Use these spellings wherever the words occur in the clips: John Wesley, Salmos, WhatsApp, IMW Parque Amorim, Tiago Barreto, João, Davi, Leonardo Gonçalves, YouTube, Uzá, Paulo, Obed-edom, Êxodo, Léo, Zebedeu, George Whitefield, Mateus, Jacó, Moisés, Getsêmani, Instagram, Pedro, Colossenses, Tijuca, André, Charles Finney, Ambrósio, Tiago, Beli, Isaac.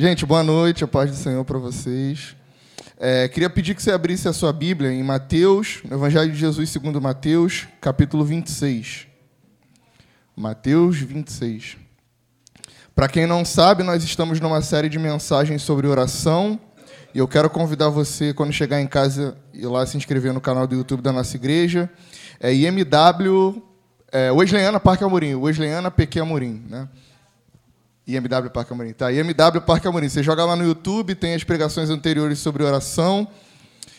Gente, boa noite, a paz do Senhor para vocês. Queria pedir que você abrisse a sua Bíblia em Mateus, no Evangelho de Jesus segundo Mateus, capítulo 26. Mateus 26. Para quem não sabe, nós estamos numa série de mensagens sobre oração, e eu quero convidar você, quando chegar em casa, ir lá se inscrever no canal do YouTube da nossa igreja, IMW Parque Amorim, Wesleyana PQ Amorim, né? IMW Parque Amorim, tá? IMW Parque Amorim. Você joga lá no YouTube, tem as pregações anteriores sobre oração,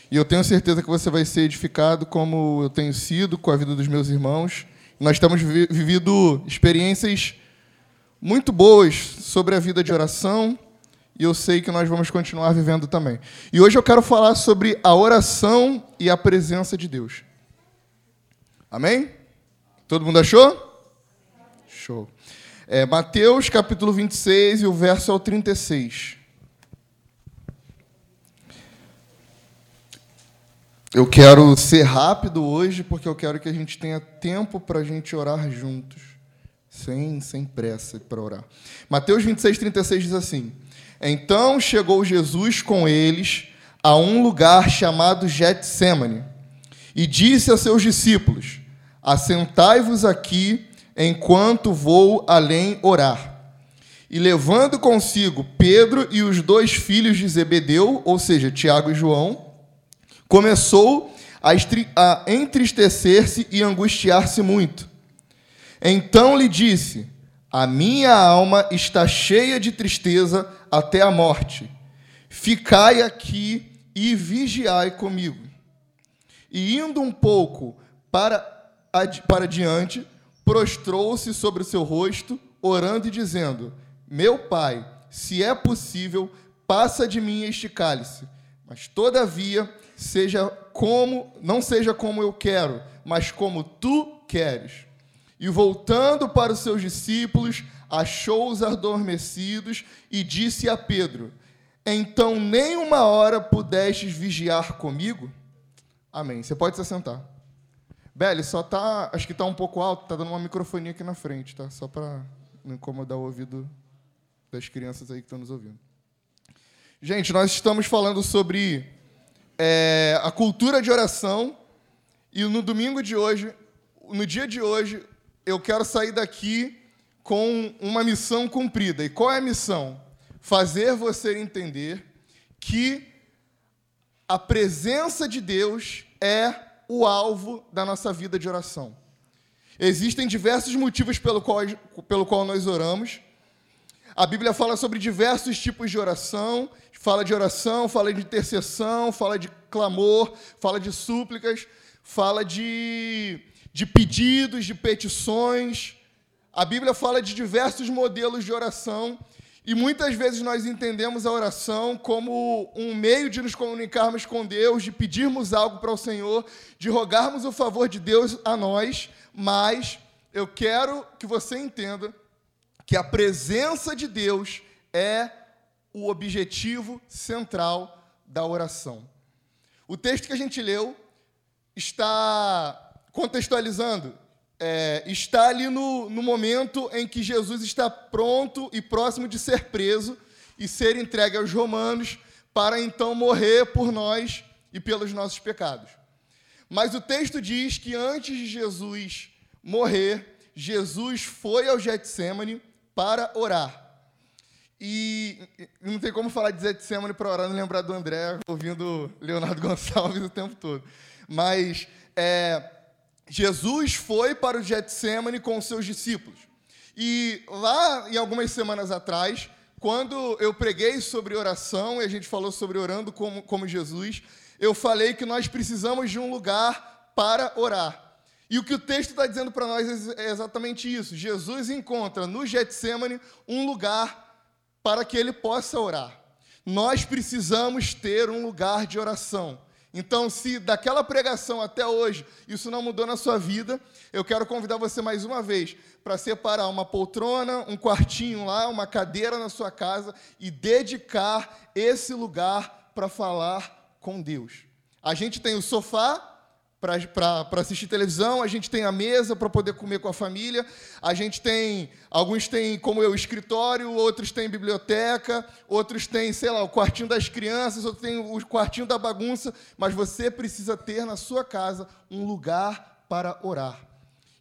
e eu tenho certeza que você vai ser edificado como eu tenho sido com a vida dos meus irmãos. Nós temos vivido experiências muito boas sobre a vida de oração, e eu sei que nós vamos continuar vivendo também. E hoje eu quero falar sobre a oração e a presença de Deus. Amém? Todo mundo achou? Show. Mateus, capítulo 26, e o verso ao 36. Eu quero ser rápido hoje, porque eu quero que a gente tenha tempo para a gente orar juntos, sem pressa para orar. Mateus 26, 36 diz assim: Então chegou Jesus com eles a um lugar chamado Getsêmani, e disse a seus discípulos: Assentai-vos aqui, enquanto vou além orar. E levando consigo Pedro e os dois filhos de Zebedeu, ou seja, Tiago e João, começou a entristecer-se e angustiar-se muito. Então lhe disse: A minha alma está cheia de tristeza até a morte. Ficai aqui e vigiai comigo. E indo um pouco para diante, prostrou-se sobre o seu rosto, orando e dizendo: Meu Pai, se é possível, passa de mim este cálice, mas todavia não seja como eu quero, mas como tu queres. E voltando para os seus discípulos, achou-os adormecidos e disse a Pedro: Então nem uma hora pudestes vigiar comigo? Amém. Você pode se assentar. Beli, acho que está um pouco alto, está dando uma microfonia aqui na frente, tá? Só para não incomodar o ouvido das crianças aí que estão nos ouvindo. Gente, nós estamos falando sobre a cultura de oração, e no dia de hoje, eu quero sair daqui com uma missão cumprida. E qual é a missão? Fazer você entender que a presença de Deus é o alvo da nossa vida de oração. Existem diversos motivos pelo qual nós oramos. A Bíblia fala sobre diversos tipos de oração, fala de intercessão, fala de clamor, fala de súplicas, fala de pedidos, de petições. A Bíblia fala de diversos modelos de oração, e muitas vezes nós entendemos a oração como um meio de nos comunicarmos com Deus, de pedirmos algo para o Senhor, de rogarmos o favor de Deus a nós, mas eu quero que você entenda que a presença de Deus é o objetivo central da oração. O texto que a gente leu está contextualizando. Está ali no momento em que Jesus está pronto e próximo de ser preso e ser entregue aos romanos para então morrer por nós e pelos nossos pecados. Mas o texto diz que antes de Jesus morrer, Jesus foi ao Getsêmani para orar. E não tem como falar de Getsêmani para orar, não lembrar do André ouvindo Leonardo Gonçalves o tempo todo. Mas Jesus foi para o Getsêmani com os seus discípulos. E lá, em algumas semanas atrás, quando eu preguei sobre oração, e a gente falou sobre orando como Jesus, eu falei que nós precisamos de um lugar para orar. E o que o texto está dizendo para nós é exatamente isso. Jesus encontra no Getsêmani um lugar para que ele possa orar. Nós precisamos ter um lugar de oração. Então, se daquela pregação até hoje isso não mudou na sua vida, eu quero convidar você mais uma vez para separar uma poltrona, um quartinho lá, uma cadeira na sua casa e dedicar esse lugar para falar com Deus. A gente tem o sofá, para assistir televisão, a gente tem a mesa para poder comer com a família, a gente tem, alguns têm, como eu, escritório, outros têm biblioteca, outros têm, sei lá, o quartinho das crianças, outros têm o quartinho da bagunça, mas você precisa ter na sua casa um lugar para orar.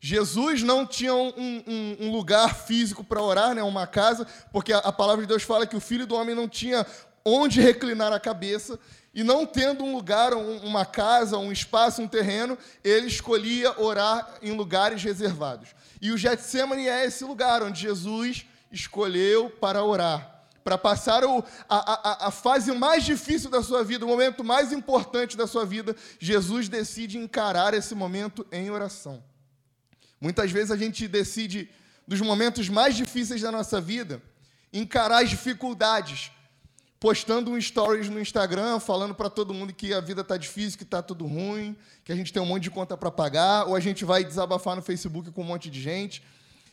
Jesus não tinha um lugar físico para orar, né, uma casa, porque a palavra de Deus fala que o Filho do Homem não tinha onde reclinar a cabeça, e não tendo um lugar, uma casa, um espaço, um terreno, ele escolhia orar em lugares reservados. E o Getsêmani é esse lugar onde Jesus escolheu para orar, para passar a fase mais difícil da sua vida, o momento mais importante da sua vida. Jesus decide encarar esse momento em oração. Muitas vezes a gente decide, dos momentos mais difíceis da nossa vida, encarar as dificuldades, postando um stories no Instagram, falando para todo mundo que a vida está difícil, que está tudo ruim, que a gente tem um monte de conta para pagar, ou a gente vai desabafar no Facebook com um monte de gente.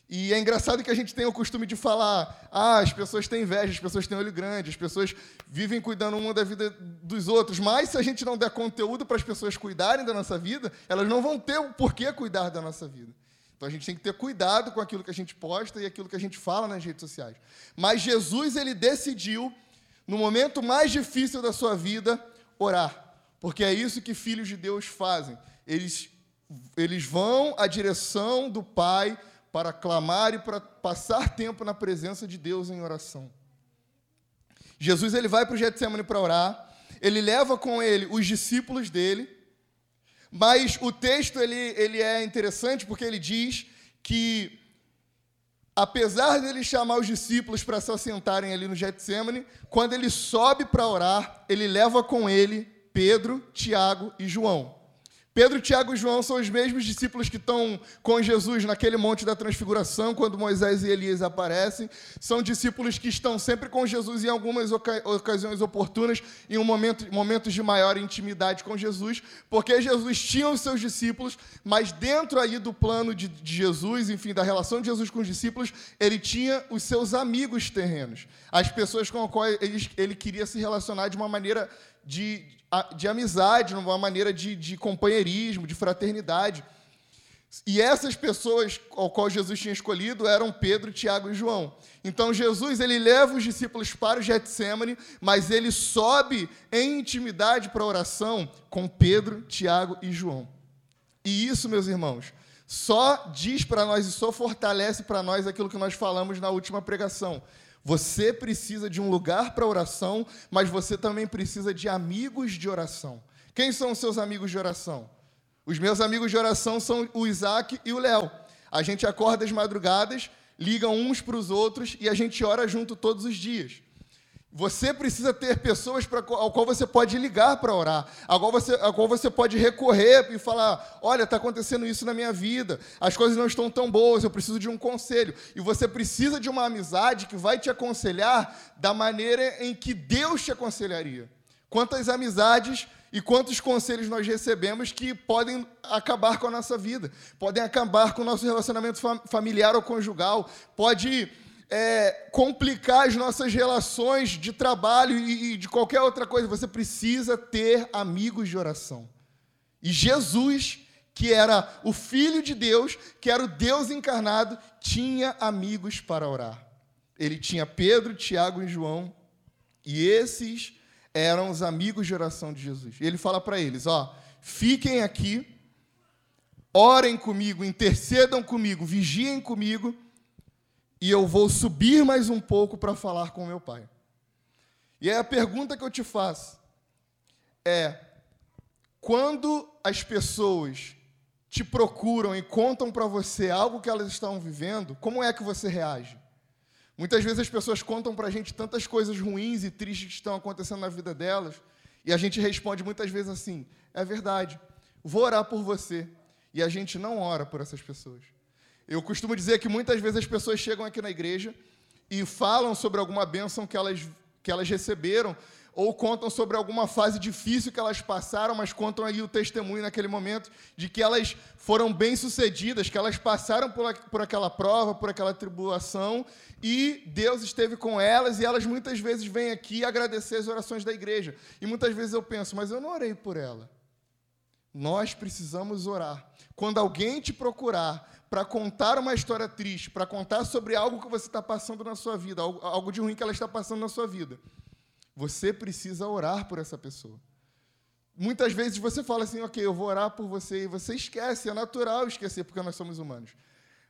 E é engraçado que a gente tem o costume de falar, as pessoas têm inveja, as pessoas têm olho grande, as pessoas vivem cuidando uma da vida dos outros, mas se a gente não der conteúdo para as pessoas cuidarem da nossa vida, elas não vão ter o porquê cuidar da nossa vida. Então, a gente tem que ter cuidado com aquilo que a gente posta e aquilo que a gente fala nas redes sociais. Mas Jesus, ele decidiu, no momento mais difícil da sua vida, orar. Porque é isso que filhos de Deus fazem. Eles vão à direção do Pai para clamar e para passar tempo na presença de Deus em oração. Jesus, ele vai para o Getsêmani para orar. Ele leva com ele os discípulos dele. Mas o texto, ele é interessante porque ele diz que, apesar dele chamar os discípulos para se assentarem ali no Getsêmani, quando ele sobe para orar, ele leva com ele Pedro, Tiago e João. Pedro, Tiago e João são os mesmos discípulos que estão com Jesus naquele monte da transfiguração, quando Moisés e Elias aparecem. São discípulos que estão sempre com Jesus em algumas ocasiões oportunas, em momentos de maior intimidade com Jesus, porque Jesus tinha os seus discípulos, mas dentro aí do plano de Jesus, enfim, da relação de Jesus com os discípulos, ele tinha os seus amigos terrenos, as pessoas com as quais ele queria se relacionar de uma maneira de amizade, uma maneira de companheirismo, de fraternidade. E essas pessoas ao qual Jesus tinha escolhido eram Pedro, Tiago e João. Então, Jesus, ele leva os discípulos para o Getsêmani, mas ele sobe em intimidade para a oração com Pedro, Tiago e João. E isso, meus irmãos, só diz para nós e só fortalece para nós aquilo que nós falamos na última pregação. Você precisa de um lugar para oração, mas você também precisa de amigos de oração. Quem são os seus amigos de oração? Os meus amigos de oração são o Isaac e o Léo. A gente acorda às madrugadas, liga uns para os outros e a gente ora junto todos os dias. Você precisa ter pessoas ao qual você pode ligar para orar, ao qual você pode recorrer e falar, olha, está acontecendo isso na minha vida, as coisas não estão tão boas, eu preciso de um conselho. E você precisa de uma amizade que vai te aconselhar da maneira em que Deus te aconselharia. Quantas amizades e quantos conselhos nós recebemos que podem acabar com a nossa vida, podem acabar com o nosso relacionamento familiar ou conjugal, pode complicar as nossas relações de trabalho e de qualquer outra coisa. Você precisa ter amigos de oração. E Jesus, que era o Filho de Deus, que era o Deus encarnado, tinha amigos para orar. Ele tinha Pedro, Tiago e João, e esses eram os amigos de oração de Jesus. E ele fala para eles, fiquem aqui, orem comigo, intercedam comigo, vigiem comigo, e eu vou subir mais um pouco para falar com meu Pai. E aí a pergunta que eu te faço é, quando as pessoas te procuram e contam para você algo que elas estão vivendo, como é que você reage? Muitas vezes as pessoas contam para a gente tantas coisas ruins e tristes que estão acontecendo na vida delas, e a gente responde muitas vezes assim, é verdade, vou orar por você. E a gente não ora por essas pessoas. Eu costumo dizer que muitas vezes as pessoas chegam aqui na igreja e falam sobre alguma bênção que elas receberam, ou contam sobre alguma fase difícil que elas passaram, mas contam aí o testemunho naquele momento de que elas foram bem-sucedidas, que elas passaram por aquela prova, por aquela tribulação, e Deus esteve com elas, e elas muitas vezes vêm aqui agradecer as orações da igreja. E muitas vezes eu penso, mas eu não orei por ela. Nós precisamos orar. Quando alguém te procurar para contar uma história triste, para contar sobre algo que você está passando na sua vida, algo de ruim que ela está passando na sua vida, você precisa orar por essa pessoa. Muitas vezes você fala assim, ok, eu vou orar por você, e você esquece, é natural esquecer, porque nós somos humanos.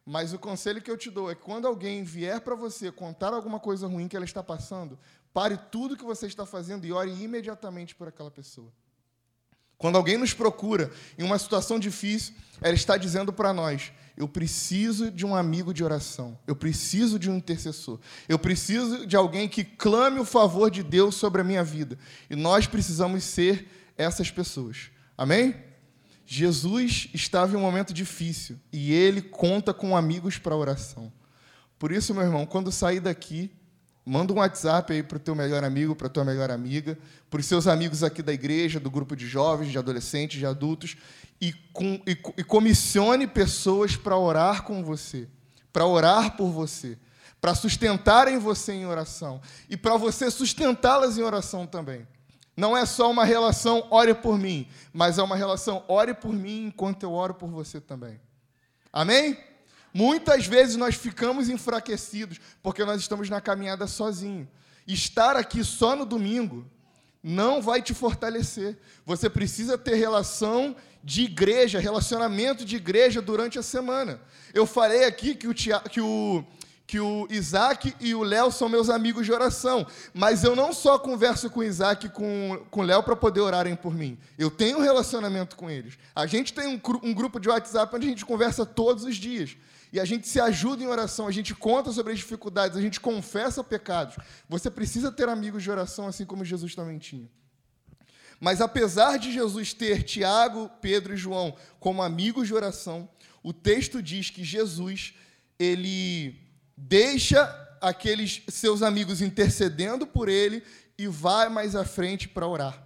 Mas o conselho que eu te dou é que quando alguém vier para você contar alguma coisa ruim que ela está passando, pare tudo que você está fazendo e ore imediatamente por aquela pessoa. Quando alguém nos procura em uma situação difícil, ela está dizendo para nós, eu preciso de um amigo de oração, eu preciso de um intercessor, eu preciso de alguém que clame o favor de Deus sobre a minha vida. E nós precisamos ser essas pessoas. Amém? Jesus estava em um momento difícil e ele conta com amigos para oração. Por isso, meu irmão, quando sair daqui, manda um WhatsApp aí para o teu melhor amigo, para a tua melhor amiga, para os seus amigos aqui da igreja, do grupo de jovens, de adolescentes, de adultos, e comissione pessoas para orar com você, para orar por você, para sustentarem você em oração e para você sustentá-las em oração também. Não é só uma relação ore por mim, mas é uma relação ore por mim enquanto eu oro por você também. Amém? Muitas vezes nós ficamos enfraquecidos porque nós estamos na caminhada sozinhos. Estar aqui só no domingo não vai te fortalecer. Você precisa ter relação de igreja, relacionamento de igreja durante a semana. Eu falei aqui que o Isaac e o Léo são meus amigos de oração, mas eu não só converso com o Isaac e com o Léo para poder orarem por mim. Eu tenho um relacionamento com eles. A gente tem um grupo de WhatsApp onde a gente conversa todos os dias. E a gente se ajuda em oração, a gente conta sobre as dificuldades, a gente confessa pecados. Você precisa ter amigos de oração, assim como Jesus também tinha. Mas apesar de Jesus ter Tiago, Pedro e João como amigos de oração, o texto diz que Jesus, ele deixa aqueles seus amigos intercedendo por ele e vai mais à frente para orar.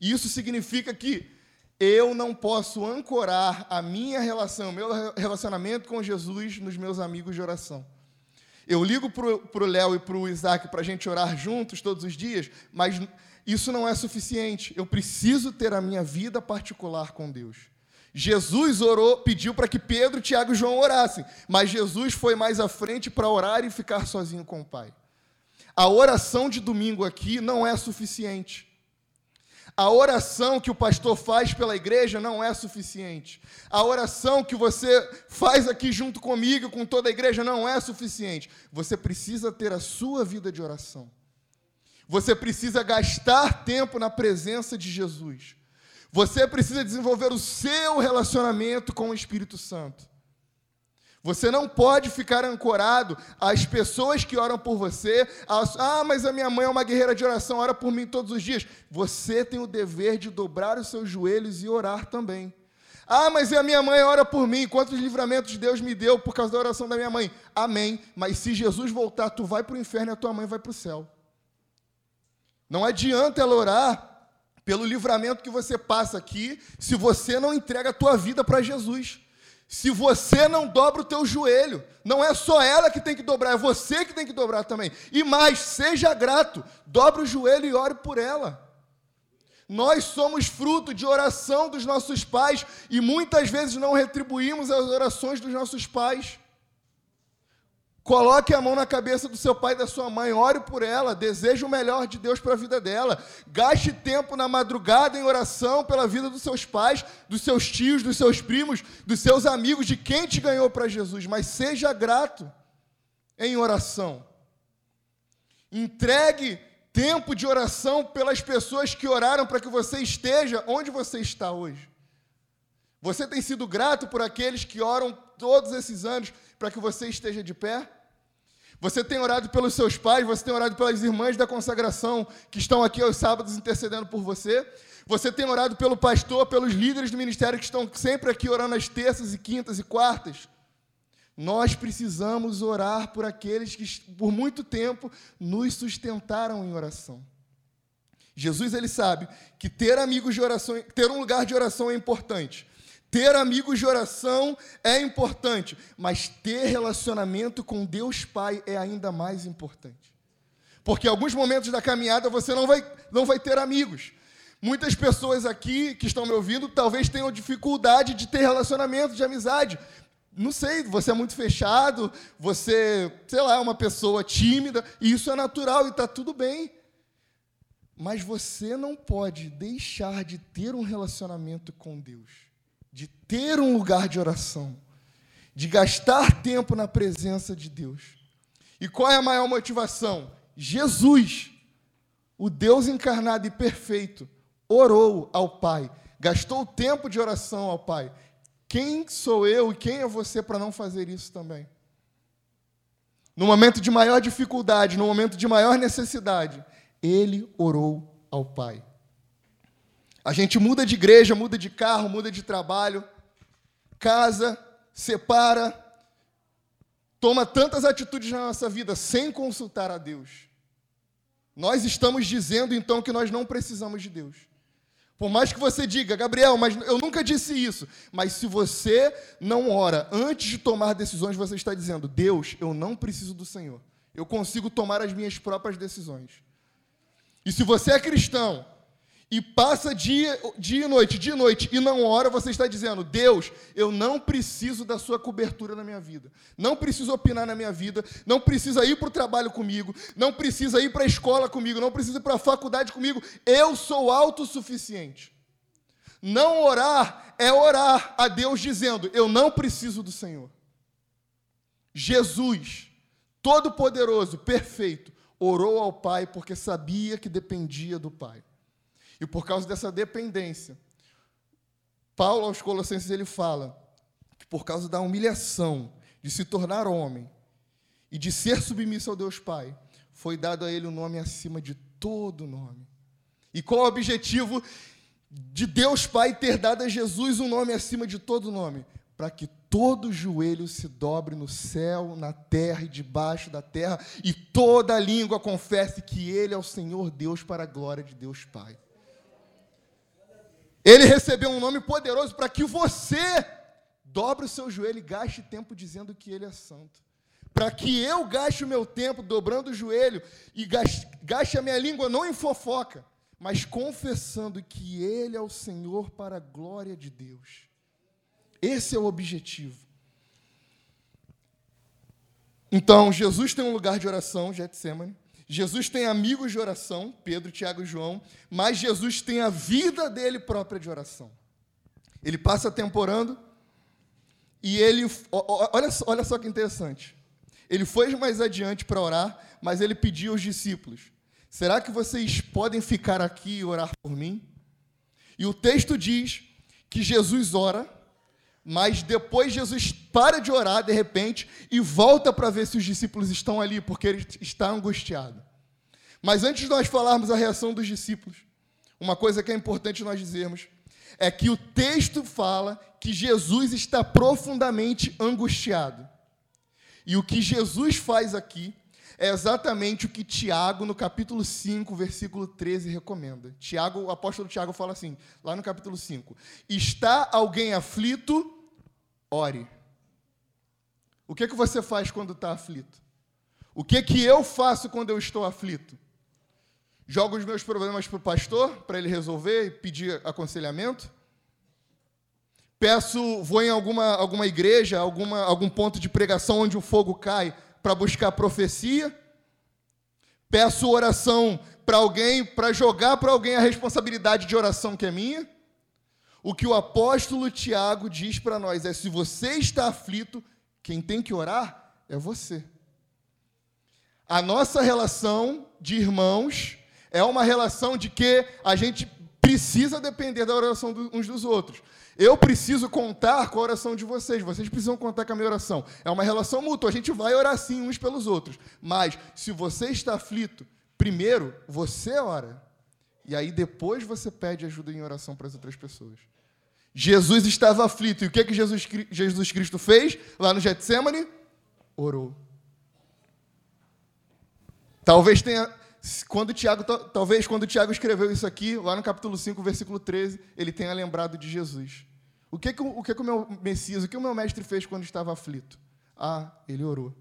Isso significa que eu não posso ancorar a minha relação, o meu relacionamento com Jesus nos meus amigos de oração. Eu ligo para o Léo e para o Isaac para a gente orar juntos todos os dias, mas isso não é suficiente. Eu preciso ter a minha vida particular com Deus. Jesus orou, pediu para que Pedro, Tiago e João orassem, mas Jesus foi mais à frente para orar e ficar sozinho com o Pai. A oração de domingo aqui não é suficiente. A oração que o pastor faz pela igreja não é suficiente. A oração que você faz aqui junto comigo, com toda a igreja, não é suficiente. Você precisa ter a sua vida de oração. Você precisa gastar tempo na presença de Jesus. Você precisa desenvolver o seu relacionamento com o Espírito Santo. Você não pode ficar ancorado às pessoas que oram por você. Mas a minha mãe é uma guerreira de oração, ora por mim todos os dias. Você tem o dever de dobrar os seus joelhos e orar também. Mas a minha mãe ora por mim. Quantos livramentos Deus me deu por causa da oração da minha mãe? Amém. Mas se Jesus voltar, tu vai para o inferno e a tua mãe vai para o céu. Não adianta ela orar pelo livramento que você passa aqui, se você não entrega a tua vida para Jesus, se você não dobra o teu joelho. Não é só ela que tem que dobrar, é você que tem que dobrar também. E mais, seja grato, dobre o joelho e ore por ela. Nós somos fruto de oração dos nossos pais e muitas vezes não retribuímos as orações dos nossos pais. Coloque a mão na cabeça do seu pai e da sua mãe, ore por ela, deseje o melhor de Deus para a vida dela, gaste tempo na madrugada em oração pela vida dos seus pais, dos seus tios, dos seus primos, dos seus amigos, de quem te ganhou para Jesus, mas seja grato em oração. Entregue tempo de oração pelas pessoas que oraram para que você esteja onde você está hoje. Você tem sido grato por aqueles que oram todos esses anos para que você esteja de pé? Você tem orado pelos seus pais, você tem orado pelas irmãs da consagração que estão aqui aos sábados intercedendo por você? Você tem orado pelo pastor, pelos líderes do ministério que estão sempre aqui orando às terças e quintas e quartas? Nós precisamos orar por aqueles que por muito tempo nos sustentaram em oração. Jesus, ele sabe que ter amigos de oração, ter um lugar de oração é importante. Ter amigos de oração é importante, mas ter relacionamento com Deus Pai é ainda mais importante. Porque em alguns momentos da caminhada você não vai ter amigos. Muitas pessoas aqui que estão me ouvindo talvez tenham dificuldade de ter relacionamento, de amizade. Não sei, você é muito fechado, você, sei lá, é uma pessoa tímida, e isso é natural e está tudo bem. Mas você não pode deixar de ter um relacionamento com Deus, de ter um lugar de oração, de gastar tempo na presença de Deus. E qual é a maior motivação? Jesus, o Deus encarnado e perfeito, orou ao Pai, gastou tempo de oração ao Pai. Quem sou eu e quem é você para não fazer isso também? No momento de maior dificuldade, no momento de maior necessidade, ele orou ao Pai. A gente muda de igreja, muda de carro, muda de trabalho, casa, separa, toma tantas atitudes na nossa vida sem consultar a Deus. Nós estamos dizendo, então, que nós não precisamos de Deus. Por mais que você diga, Gabriel, mas eu nunca disse isso. Mas se você não ora antes de tomar decisões, você está dizendo, Deus, eu não preciso do Senhor. Eu consigo tomar as minhas próprias decisões. E se você é cristão e passa dia e noite, e não ora, você está dizendo, Deus, eu não preciso da sua cobertura na minha vida. Não preciso opinar na minha vida, não precisa ir para o trabalho comigo, não precisa ir para a escola comigo, não precisa ir para a faculdade comigo. Eu sou autossuficiente. Não orar é orar a Deus dizendo, eu não preciso do Senhor. Jesus, todo-poderoso, perfeito, orou ao Pai porque sabia que dependia do Pai. E por causa dessa dependência, Paulo aos Colossenses ele fala que por causa da humilhação de se tornar homem e de ser submisso ao Deus Pai, foi dado a ele um nome acima de todo nome. E qual é o objetivo de Deus Pai ter dado a Jesus um nome acima de todo nome? Para que todo joelho se dobre no céu, na terra e debaixo da terra, e toda língua confesse que Ele é o Senhor Deus para a glória de Deus Pai. Ele recebeu um nome poderoso para que você dobre o seu joelho e gaste tempo dizendo que Ele é santo. Para que eu gaste o meu tempo dobrando o joelho e gaste a minha língua não em fofoca, mas confessando que Ele é o Senhor para a glória de Deus. Esse é o objetivo. Então, Jesus tem um lugar de oração, Getsêmani. Jesus tem amigos de oração, Pedro, Tiago e João. Mas Jesus tem a vida dele própria de oração. Ele passa tempo orando. E ele... Olha só que interessante. Ele foi mais adiante para orar, mas ele pediu aos discípulos, será que vocês podem ficar aqui e orar por mim? E o texto diz que Jesus ora, mas depois Jesus para de orar, de repente, e volta para ver se os discípulos estão ali, porque ele está angustiado. Mas antes de nós falarmos a reação dos discípulos, uma coisa que é importante nós dizermos é que o texto fala que Jesus está profundamente angustiado. E o que Jesus faz aqui é exatamente o que Tiago, no capítulo 5, versículo 13, recomenda. Tiago, o apóstolo Tiago fala assim, lá no capítulo 5, está alguém aflito? Ore. O que você faz quando está aflito? O que eu faço quando eu estou aflito? Jogo os meus problemas para o pastor, para ele resolver e pedir aconselhamento? Vou em alguma igreja, algum ponto de pregação onde o fogo cai, para buscar profecia? Peço oração para alguém, para jogar para alguém a responsabilidade de oração que é minha? O que o apóstolo Tiago diz para nós é, se você está aflito, quem tem que orar é você. A nossa relação de irmãos é uma relação de que a gente precisa depender da oração uns dos outros. Eu preciso contar com a oração de vocês. Vocês precisam contar com a minha oração. É uma relação mútua. A gente vai orar sim uns pelos outros. Mas, se você está aflito, primeiro você ora. E aí depois você pede ajuda em oração para as outras pessoas. Jesus estava aflito. E o que é que Jesus Cristo fez lá no Getsêmani? Orou. Talvez quando Tiago escreveu isso aqui, lá no capítulo 5, versículo 13, ele tenha lembrado de Jesus. O que o meu Messias, o que o meu mestre fez quando estava aflito? Ah, ele orou.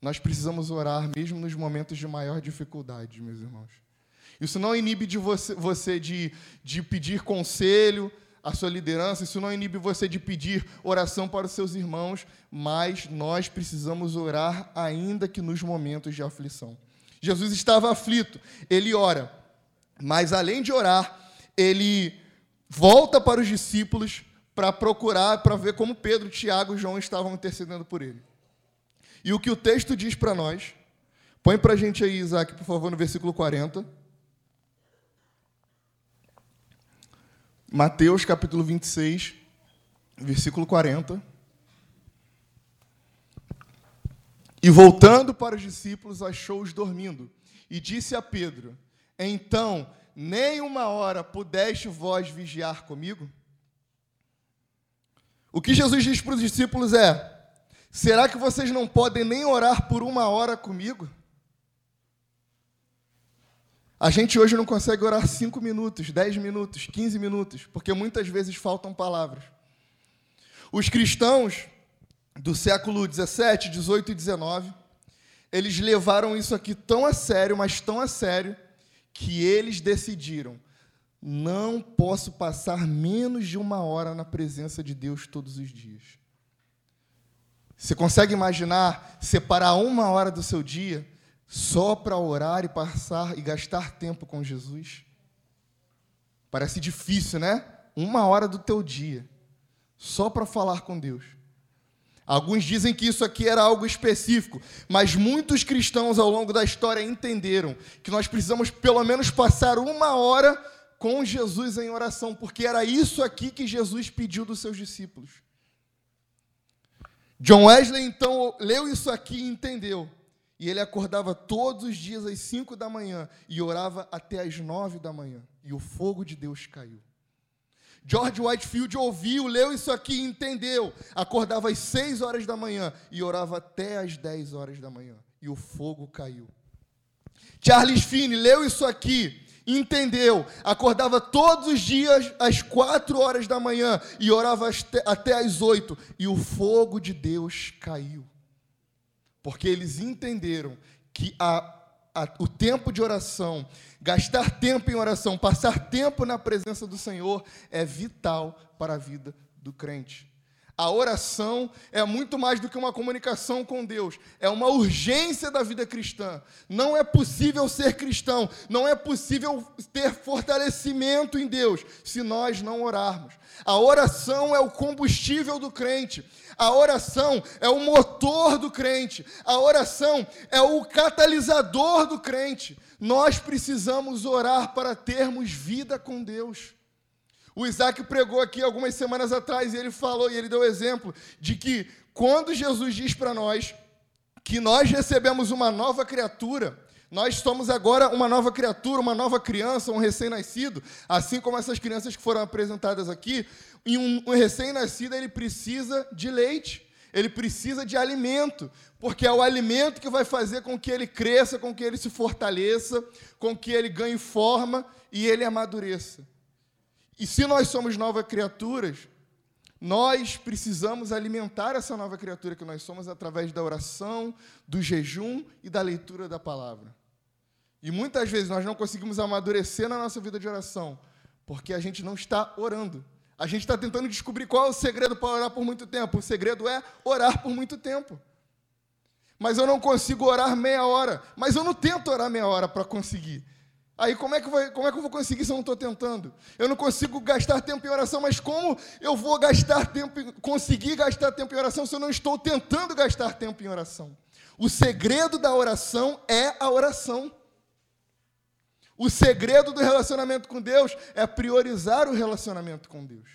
Nós precisamos orar mesmo nos momentos de maior dificuldade, meus irmãos. Isso não inibe de você de pedir conselho à sua liderança, isso não inibe você de pedir oração para os seus irmãos, mas nós precisamos orar ainda que nos momentos de aflição. Jesus estava aflito, ele ora, mas além de orar, ele volta para os discípulos para procurar, para ver como Pedro, Tiago e João estavam intercedendo por ele. E o que o texto diz para nós, põe para a gente aí, Isaac, por favor, no versículo 40. Mateus, capítulo 26, versículo 40. E voltando para os discípulos, achou-os dormindo, e disse a Pedro, então, nem uma hora pudeste vós vigiar comigo? O que Jesus diz para os discípulos é, será que vocês não podem nem orar por uma hora comigo? A gente hoje não consegue orar 5 minutos, 10 minutos, 15 minutos, porque muitas vezes faltam palavras. Os cristãos do século 17, 18 e 19, eles levaram isso aqui tão a sério, mas tão a sério, que eles decidiram, não posso passar menos de uma hora na presença de Deus todos os dias. Você consegue imaginar separar uma hora do seu dia só para orar e passar e gastar tempo com Jesus? Parece difícil, né? Uma hora do teu dia só para falar com Deus. Alguns dizem que isso aqui era algo específico, mas muitos cristãos ao longo da história entenderam que nós precisamos pelo menos passar uma hora com Jesus em oração, porque era isso aqui que Jesus pediu dos seus discípulos. John Wesley, então, leu isso aqui e entendeu. E ele acordava todos os dias às 5 da manhã e orava até às 9 da manhã. E o fogo de Deus caiu. George Whitefield ouviu, leu isso aqui e entendeu. Acordava às 6 horas da manhã e orava até às 10 horas da manhã. E o fogo caiu. Charles Finney leu isso aqui, entendeu. Acordava todos os dias às 4 horas da manhã e orava até às 8. E o fogo de Deus caiu. Porque eles entenderam que o tempo de oração, gastar tempo em oração, passar tempo na presença do Senhor é vital para a vida do crente. A oração é muito mais do que uma comunicação com Deus, é uma urgência da vida cristã. Não é possível ser cristão, não é possível ter fortalecimento em Deus se nós não orarmos. A oração é o combustível do crente, a oração é o motor do crente, a oração é o catalisador do crente. Nós precisamos orar para termos vida com Deus. O Isaac pregou aqui algumas semanas atrás e ele falou, e ele deu o exemplo de que quando Jesus diz para nós que nós recebemos uma nova criatura, nós somos agora uma nova criatura, uma nova criança, um recém-nascido, assim como essas crianças que foram apresentadas aqui, e um recém-nascido ele precisa de leite, ele precisa de alimento, porque é o alimento que vai fazer com que ele cresça, com que ele se fortaleça, com que ele ganhe forma e ele amadureça. E se nós somos novas criaturas, nós precisamos alimentar essa nova criatura que nós somos através da oração, do jejum e da leitura da palavra. E muitas vezes nós não conseguimos amadurecer na nossa vida de oração, porque a gente não está orando. A gente está tentando descobrir qual é o segredo para orar por muito tempo. O segredo é orar por muito tempo. Mas eu não consigo orar meia hora. Mas eu não tento orar meia hora para conseguir. Aí, como é que eu vou conseguir se eu não estou tentando? Eu não consigo gastar tempo em oração, mas como eu vou conseguir gastar tempo em oração se eu não estou tentando gastar tempo em oração? O segredo da oração é a oração. O segredo do relacionamento com Deus é priorizar o relacionamento com Deus.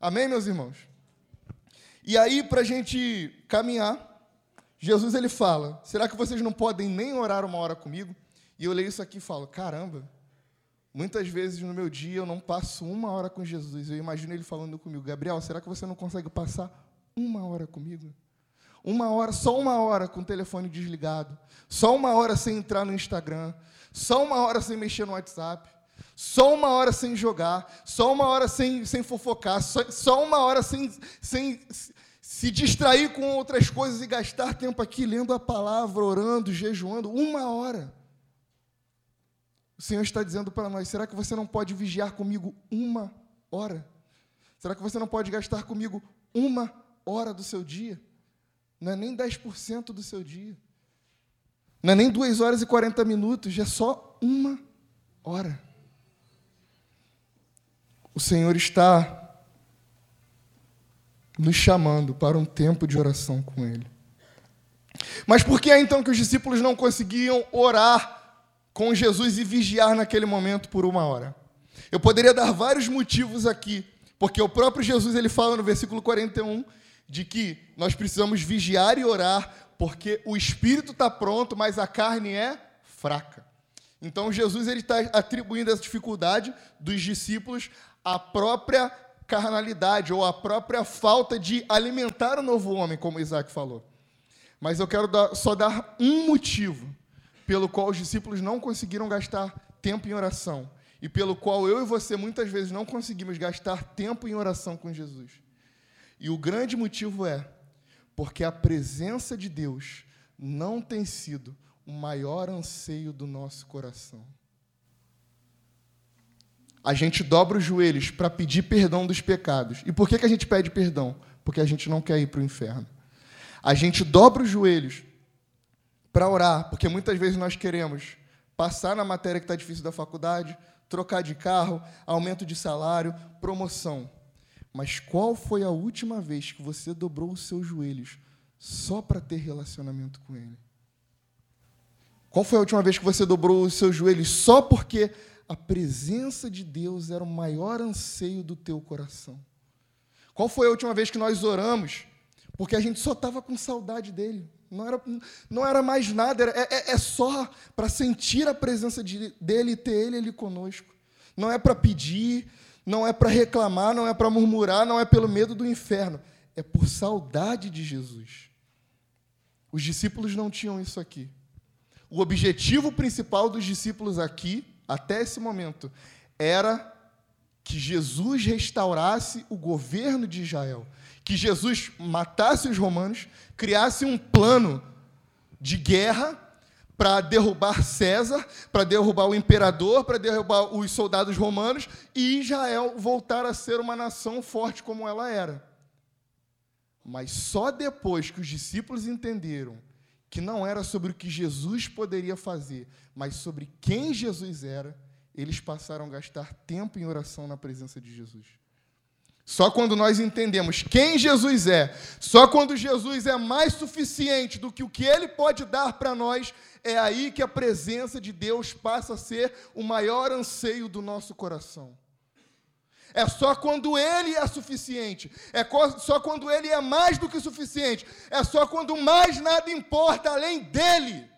Amém, meus irmãos? E aí, para a gente caminhar, Jesus ele fala, será que vocês não podem nem orar uma hora comigo? E eu leio isso aqui e falo, caramba, muitas vezes no meu dia eu não passo uma hora com Jesus. Eu imagino ele falando comigo, Gabriel, será que você não consegue passar uma hora comigo? Uma hora, só uma hora com o telefone desligado, só uma hora sem entrar no Instagram, só uma hora sem mexer no WhatsApp, só uma hora sem jogar, só uma hora sem fofocar, só uma hora sem se distrair com outras coisas e gastar tempo aqui lendo a palavra, orando, jejuando, uma hora. O Senhor está dizendo para nós, será que você não pode vigiar comigo uma hora? Será que você não pode gastar comigo uma hora do seu dia? Não é nem 10% do seu dia. Não é nem 2 horas e 40 minutos, é só uma hora. O Senhor está nos chamando para um tempo de oração com Ele. Mas por que é então que os discípulos não conseguiam orar com Jesus e vigiar naquele momento por uma hora? Eu poderia dar vários motivos aqui, porque o próprio Jesus ele fala no versículo 41 de que nós precisamos vigiar e orar, porque o espírito está pronto, mas a carne é fraca. Então, Jesus está atribuindo essa dificuldade dos discípulos à própria carnalidade ou à própria falta de alimentar o novo homem, como Isaac falou. Mas eu quero só dar um motivo pelo qual os discípulos não conseguiram gastar tempo em oração e pelo qual eu e você, muitas vezes, não conseguimos gastar tempo em oração com Jesus. E o grande motivo é porque a presença de Deus não tem sido o maior anseio do nosso coração. A gente dobra os joelhos para pedir perdão dos pecados. E por que a gente pede perdão? Porque a gente não quer ir para o inferno. A gente dobra os joelhos para orar, porque muitas vezes nós queremos passar na matéria que está difícil da faculdade, trocar de carro, aumento de salário, promoção. Mas qual foi a última vez que você dobrou os seus joelhos só para ter relacionamento com Ele? Qual foi a última vez que você dobrou os seus joelhos só porque a presença de Deus era o maior anseio do teu coração? Qual foi a última vez que nós oramos porque a gente só estava com saudade dEle? Não era mais nada, é só para sentir a presença dEle e ter Ele ali conosco. Não é para pedir, não é para reclamar, não é para murmurar, não é pelo medo do inferno. É por saudade de Jesus. Os discípulos não tinham isso aqui. O objetivo principal dos discípulos aqui, até esse momento, era que Jesus restaurasse o governo de Israel, que Jesus matasse os romanos, criasse um plano de guerra para derrubar César, para derrubar o imperador, para derrubar os soldados romanos e Israel voltar a ser uma nação forte como ela era. Mas só depois que os discípulos entenderam que não era sobre o que Jesus poderia fazer, mas sobre quem Jesus era, eles passaram a gastar tempo em oração na presença de Jesus. Só quando nós entendemos quem Jesus é, só quando Jesus é mais suficiente do que o que Ele pode dar para nós, é aí que a presença de Deus passa a ser o maior anseio do nosso coração. É só quando Ele é suficiente, é só quando Ele é mais do que suficiente, é só quando mais nada importa além dEle,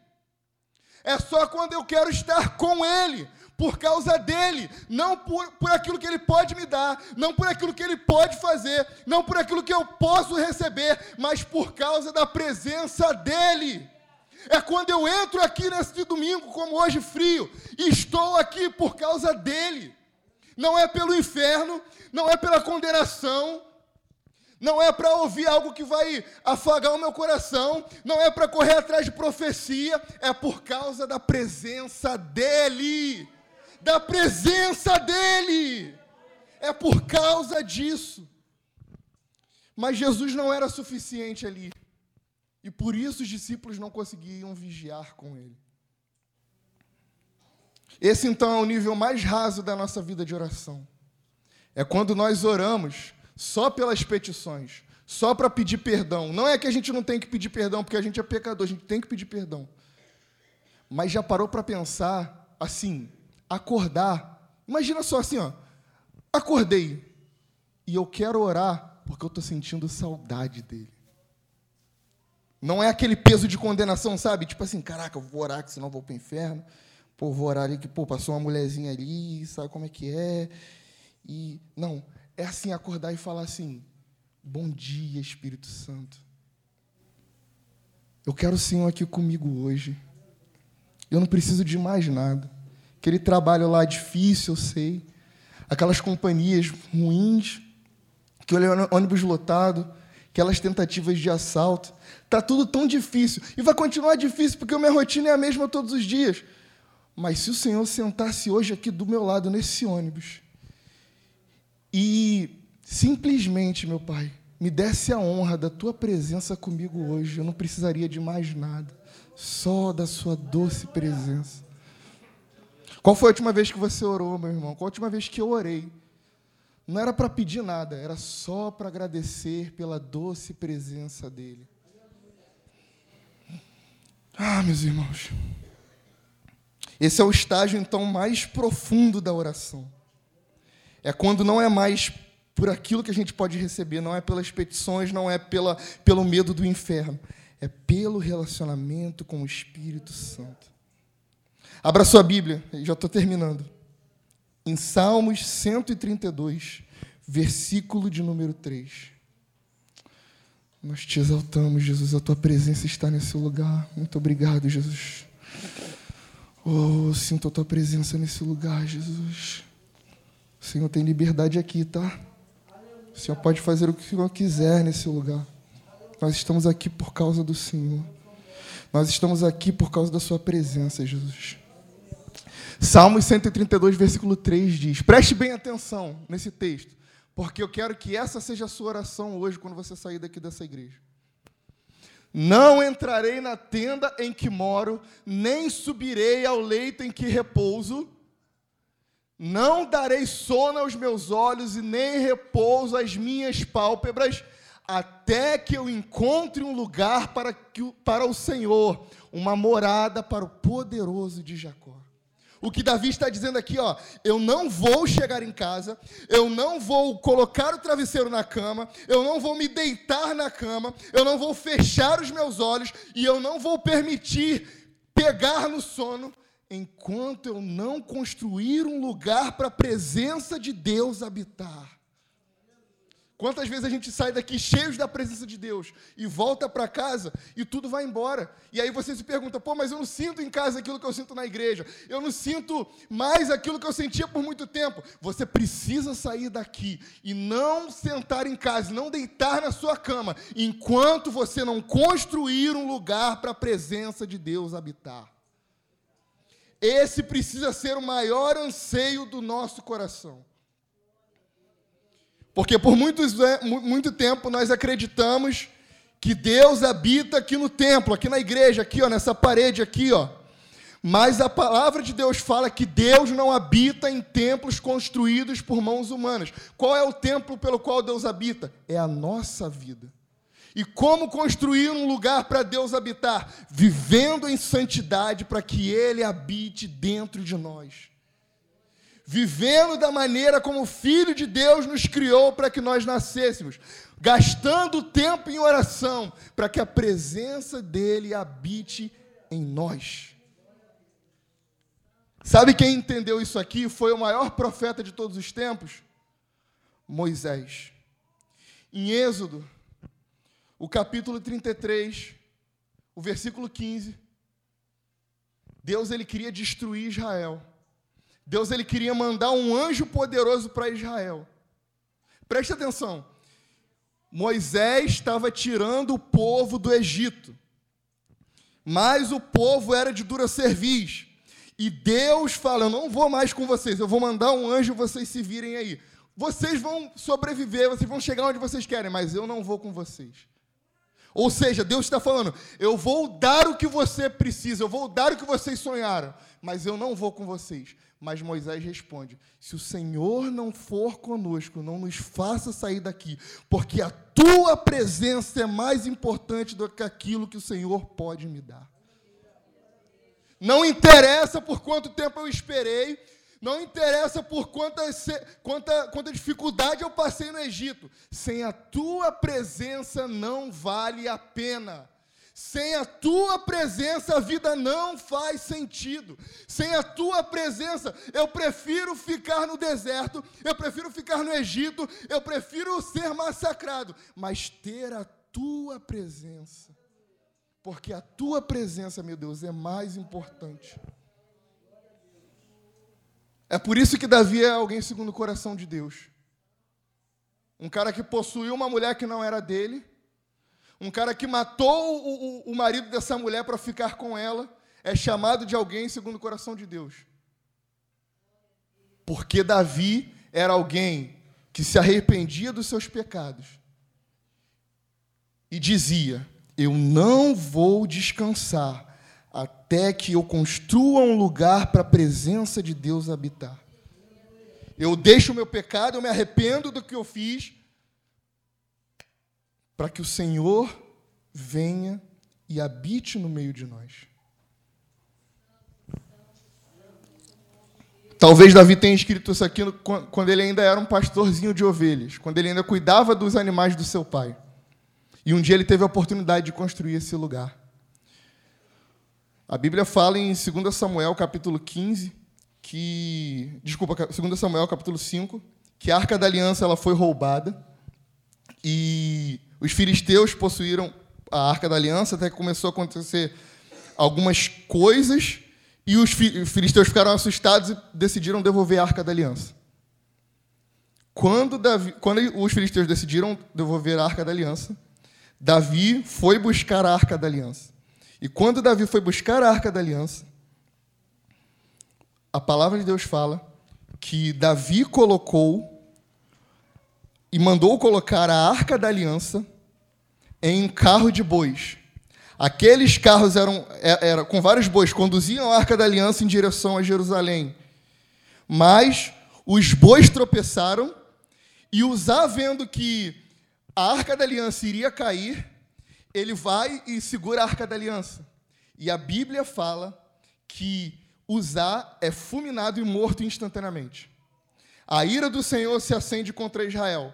é só quando eu quero estar com Ele, por causa dEle, não por aquilo que Ele pode me dar, não por aquilo que Ele pode fazer, não por aquilo que eu posso receber, mas por causa da presença dEle. É quando eu entro aqui neste domingo, como hoje frio, e estou aqui por causa dEle. Não é pelo inferno, não é pela condenação, não é para ouvir algo que vai afagar o meu coração, não é para correr atrás de profecia, é por causa da presença dEle. Da presença dEle, é por causa disso. Mas Jesus não era suficiente ali, e por isso os discípulos não conseguiam vigiar com Ele. Esse, então, é o nível mais raso da nossa vida de oração. É quando nós oramos só pelas petições, só para pedir perdão. Não é que a gente não tem que pedir perdão, porque a gente é pecador, a gente tem que pedir perdão. Mas já parou para pensar assim... Acordar, imagina só assim, ó, acordei e eu quero orar porque eu estou sentindo saudade dele. Não é aquele peso de condenação, sabe? Tipo assim, caraca, eu vou orar que senão eu vou para o inferno. Pô, vou orar ali que pô, passou uma mulherzinha ali, sabe como é que é? E não, é assim, acordar e falar assim, bom dia, Espírito Santo. Eu quero o Senhor aqui comigo hoje. Eu não preciso de mais nada. Aquele trabalho lá difícil, eu sei, aquelas companhias ruins, aquele ônibus lotado, aquelas tentativas de assalto, está tudo tão difícil, e vai continuar difícil, porque a minha rotina é a mesma todos os dias, Mas se o Senhor sentasse hoje aqui do meu lado, nesse ônibus, e simplesmente, meu Pai, me desse a honra da Tua presença comigo hoje, eu não precisaria de mais nada, só da Sua doce presença. Qual foi a última vez que você orou, meu irmão? Qual a última vez que eu orei? Não era para pedir nada, era só para agradecer pela doce presença dEle. Ah, meus irmãos, esse é o estágio, então, mais profundo da oração. É quando não é mais por aquilo que a gente pode receber, não é pelas petições, não é pelo medo do inferno, é pelo relacionamento com o Espírito Santo. Abra sua Bíblia, já estou terminando. Em Salmos 132, versículo de número 3. Nós te exaltamos, Jesus, a Tua presença está nesse lugar. Muito obrigado, Jesus. Oh, eu sinto a Tua presença nesse lugar, Jesus. O Senhor tem liberdade aqui, tá? O Senhor pode fazer o que o Senhor quiser nesse lugar. Nós estamos aqui por causa do Senhor. Nós estamos aqui por causa da Sua presença, Jesus. Salmos 132, versículo 3 diz, preste bem atenção nesse texto, porque eu quero que essa seja a sua oração hoje, quando você sair daqui dessa igreja. Não entrarei na tenda em que moro, nem subirei ao leito em que repouso, não darei sono aos meus olhos e nem repouso às minhas pálpebras, até que eu encontre um lugar para o Senhor, uma morada para o poderoso de Jacó. O que Davi está dizendo aqui, ó, eu não vou chegar em casa, eu não vou colocar o travesseiro na cama, eu não vou me deitar na cama, eu não vou fechar os meus olhos e eu não vou permitir pegar no sono enquanto eu não construir um lugar para a presença de Deus habitar. Quantas vezes a gente sai daqui cheios da presença de Deus e volta para casa e tudo vai embora. E aí você se pergunta, pô, mas eu não sinto em casa aquilo que eu sinto na igreja. Eu não sinto mais aquilo que eu sentia por muito tempo. Você precisa sair daqui e não sentar em casa, não deitar na sua cama, enquanto você não construir um lugar para a presença de Deus habitar. Esse precisa ser o maior anseio do nosso coração. Porque por muito tempo nós acreditamos que Deus habita aqui no templo, aqui na igreja, aqui, ó, nessa parede aqui, ó. Mas a palavra de Deus fala que Deus não habita em templos construídos por mãos humanas. Qual é o templo pelo qual Deus habita? É a nossa vida. E como construir um lugar para Deus habitar? Vivendo em santidade para que Ele habite dentro de nós. Vivendo da maneira como o Filho de Deus nos criou para que nós nascêssemos, gastando tempo em oração para que a presença dEle habite em nós. Sabe quem entendeu isso aqui? Foi o maior profeta de todos os tempos? Moisés. Em Êxodo, o capítulo 33, o versículo 15, Deus, Ele queria destruir Israel. Deus, Ele queria mandar um anjo poderoso para Israel. Preste atenção. Moisés estava tirando o povo do Egito. Mas o povo era de dura cerviz. E Deus fala, eu não vou mais com vocês, eu vou mandar um anjo, vocês se virem aí. Vocês vão sobreviver, vocês vão chegar onde vocês querem, mas eu não vou com vocês. Ou seja, Deus está falando, eu vou dar o que você precisa, eu vou dar o que vocês sonharam, mas eu não vou com vocês. Mas Moisés responde, se o Senhor não for conosco, não nos faça sair daqui, porque a tua presença é mais importante do que aquilo que o Senhor pode me dar. Não interessa por quanto tempo eu esperei, não interessa por quanta dificuldade eu passei no Egito. Sem a tua presença não vale a pena. Sem a tua presença a vida não faz sentido. Sem a tua presença eu prefiro ficar no deserto, eu prefiro ficar no Egito, eu prefiro ser massacrado. Mas ter a tua presença, porque a tua presença, meu Deus, é mais importante. É por isso que Davi é alguém segundo o coração de Deus. Um cara que possuiu uma mulher que não era dele, um cara que matou o marido dessa mulher para ficar com ela, é chamado de alguém segundo o coração de Deus. Porque Davi era alguém que se arrependia dos seus pecados e dizia: eu não vou descansar até que eu construa um lugar para a presença de Deus habitar. Eu deixo o meu pecado, eu me arrependo do que eu fiz, para que o Senhor venha e habite no meio de nós. Talvez Davi tenha escrito isso aqui quando ele ainda era um pastorzinho de ovelhas, quando ele ainda cuidava dos animais do seu pai. E um dia ele teve a oportunidade de construir esse lugar. A Bíblia fala em 2 Samuel, capítulo 15, que... Desculpa, 2 Samuel, capítulo 5, que a Arca da Aliança ela foi roubada e os filisteus possuíram a Arca da Aliança até que começou a acontecer algumas coisas e os filisteus ficaram assustados e decidiram devolver a Arca da Aliança. Quando os filisteus decidiram devolver a Arca da Aliança, Davi foi buscar a Arca da Aliança. E quando Davi foi buscar a Arca da Aliança, a palavra de Deus fala que Davi colocou e mandou colocar a Arca da Aliança em um carro de bois. Aqueles carros eram com vários bois, conduziam a Arca da Aliança em direção a Jerusalém. Mas os bois tropeçaram e Uzá, vendo que a Arca da Aliança iria cair, ele vai e segura a Arca da Aliança. E a Bíblia fala que Uzá é fulminado e morto instantaneamente. A ira do Senhor se acende contra Israel.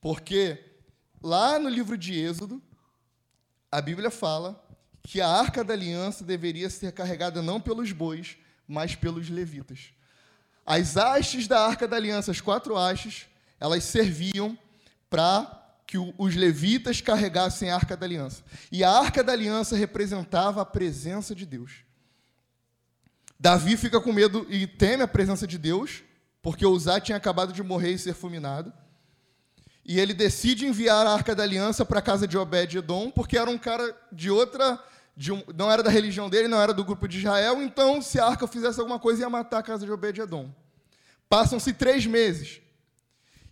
Porque lá no livro de Êxodo, a Bíblia fala que a Arca da Aliança deveria ser carregada não pelos bois, mas pelos levitas. As hastes da Arca da Aliança, as 4 hastes, elas serviam para que os levitas carregassem a Arca da Aliança. E a Arca da Aliança representava a presença de Deus. Davi fica com medo e teme a presença de Deus, porque Uzá tinha acabado de morrer e ser fulminado. E ele decide enviar a Arca da Aliança para a casa de Obed-edom, porque era um cara não era da religião dele, não era do grupo de Israel, então se a Arca fizesse alguma coisa, ia matar a casa de Obed-edom. Passam-se 3 meses.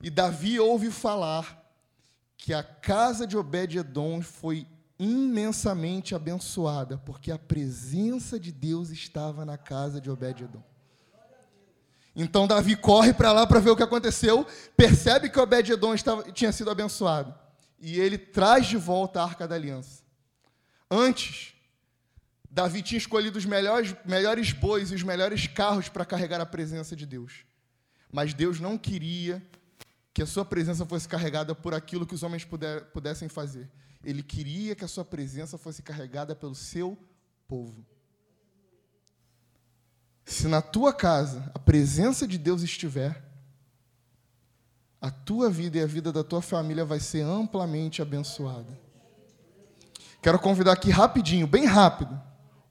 E Davi ouve falar que a casa de Obed-edom foi imensamente abençoada, porque a presença de Deus estava na casa de Obed-edom. Então Davi corre para lá para ver o que aconteceu, percebe que Obed-edom tinha sido abençoado, e ele traz de volta a Arca da Aliança. Antes, Davi tinha escolhido os melhores bois e os melhores carros para carregar a presença de Deus. Mas Deus não queria que a sua presença fosse carregada por aquilo que os homens pudessem fazer. Ele queria que a sua presença fosse carregada pelo seu povo. Se na tua casa a presença de Deus estiver, a tua vida e a vida da tua família vai ser amplamente abençoada. Quero convidar aqui rapidinho, bem rápido,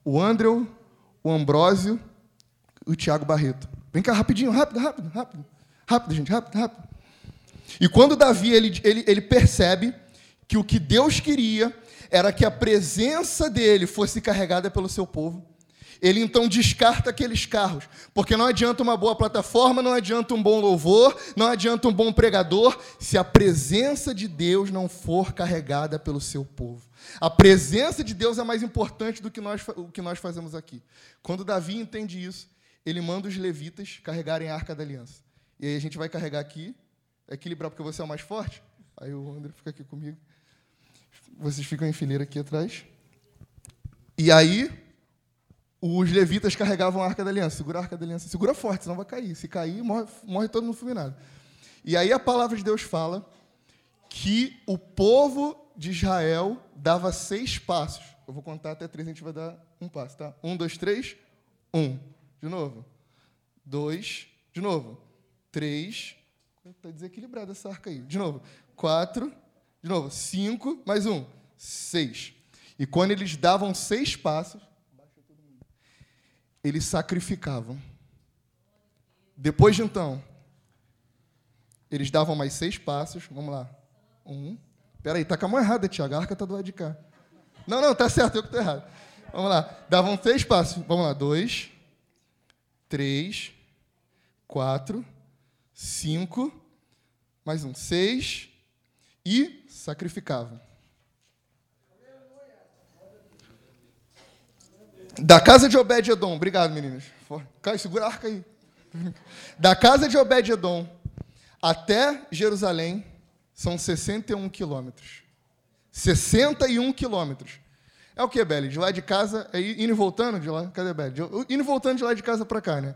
o André, o Ambrósio e o Tiago Barreto. Vem cá rapidinho, rápido. Rápido, gente, rápido. E quando Davi ele percebe que o que Deus queria era que a presença dele fosse carregada pelo seu povo, ele então descarta aqueles carros, porque não adianta uma boa plataforma, não adianta um bom louvor, não adianta um bom pregador, se a presença de Deus não for carregada pelo seu povo. A presença de Deus é mais importante do que o que nós fazemos aqui. Quando Davi entende isso, ele manda os levitas carregarem a Arca da Aliança. E aí a gente vai carregar aqui, equilibrar, porque você é o mais forte. Aí o André fica aqui comigo. Vocês ficam em fileira aqui atrás. E aí, os levitas carregavam a Arca da Aliança. Segura a Arca da Aliança. Segura forte, senão vai cair. Se cair, morre todo mundo fulminado. E aí a palavra de Deus fala que o povo de Israel dava 6 passos. Eu vou contar até 3, a gente vai dar um passo, tá? 1, 2, 3, 1. De novo. 2. De novo. 3. Está desequilibrada essa arca aí. De novo, 4, de novo, 5, mais 1, 6. E quando eles davam 6 passos, eles sacrificavam. Depois de então, eles davam mais 6 passos. Vamos lá. 1. Peraí, tá com a mão errada, Tiago. A arca está do lado de cá. Não, tá certo, eu que estou errado. Vamos lá. Davam 3 passos. Vamos lá. 2, 3, 4, 5, mais um, 6, e sacrificavam. Da casa de Obed-edom. Obrigado, meninas. Cai, segura a arca aí. Da casa de Obed-edom até Jerusalém são 61 quilômetros. 61 quilômetros. É o que, Beli? De lá de casa, é indo e voltando de lá? Cadê, Beli? Indo e voltando de lá de casa para cá, né?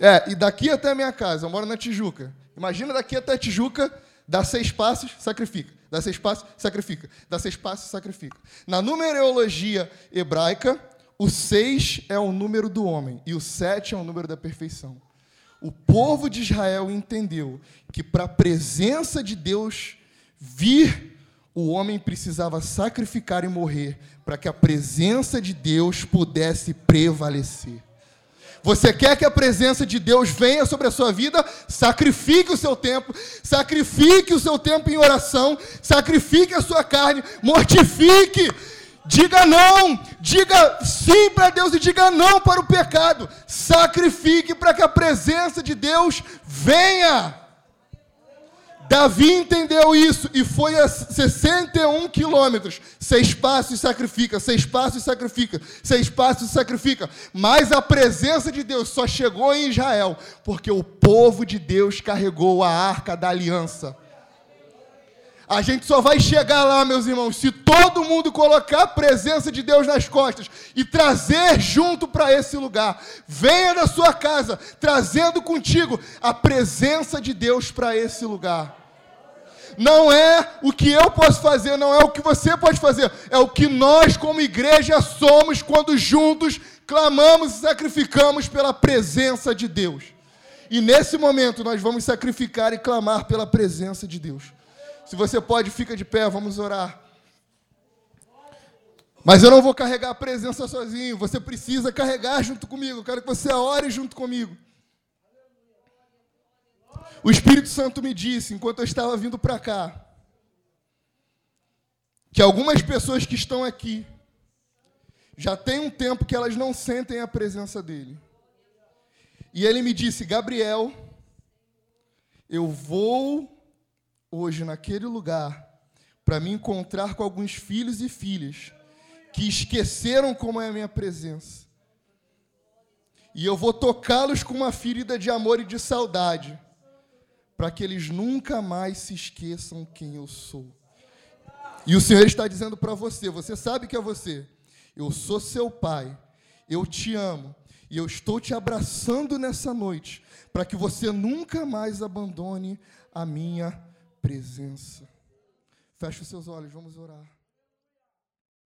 É, e daqui até a minha casa, eu moro na Tijuca. Imagina daqui até a Tijuca, dá 6 passos, sacrifica. Dá 6 passos, sacrifica. Dá 6 passos, sacrifica. Na numerologia hebraica, o 6 é o número do homem e o 7 é o número da perfeição. O povo de Israel entendeu que para a presença de Deus vir, o homem precisava sacrificar e morrer para que a presença de Deus pudesse prevalecer. Você quer que a presença de Deus venha sobre a sua vida? Sacrifique o seu tempo em oração, sacrifique a sua carne, mortifique, diga não, diga sim para Deus e diga não para o pecado, sacrifique para que a presença de Deus venha. Davi entendeu isso e foi a 61 quilômetros. 6 passos e sacrifica, 6 passos e sacrifica, 6 passos e sacrifica. Mas a presença de Deus só chegou em Israel porque o povo de Deus carregou a arca da aliança. A gente só vai chegar lá, meus irmãos, se todo mundo colocar a presença de Deus nas costas e trazer junto para esse lugar. Venha da sua casa, trazendo contigo a presença de Deus para esse lugar. Não é o que eu posso fazer, não é o que você pode fazer, é o que nós como igreja somos quando juntos clamamos e sacrificamos pela presença de Deus. E nesse momento nós vamos sacrificar e clamar pela presença de Deus. Se você pode, fica de pé, vamos orar. Mas eu não vou carregar a presença sozinho, você precisa carregar junto comigo, eu quero que você ore junto comigo. O Espírito Santo me disse, enquanto eu estava vindo para cá, que algumas pessoas que estão aqui, já tem um tempo que elas não sentem a presença dele. E ele me disse, Gabriel, eu vou hoje naquele lugar, para me encontrar com alguns filhos e filhas que esqueceram como é a minha presença. E eu vou tocá-los com uma ferida de amor e de saudade, para que eles nunca mais se esqueçam quem eu sou. E o Senhor está dizendo para você, você sabe que é você, eu sou seu pai, eu te amo, e eu estou te abraçando nessa noite, para que você nunca mais abandone a minha presença. Feche os seus olhos, vamos orar.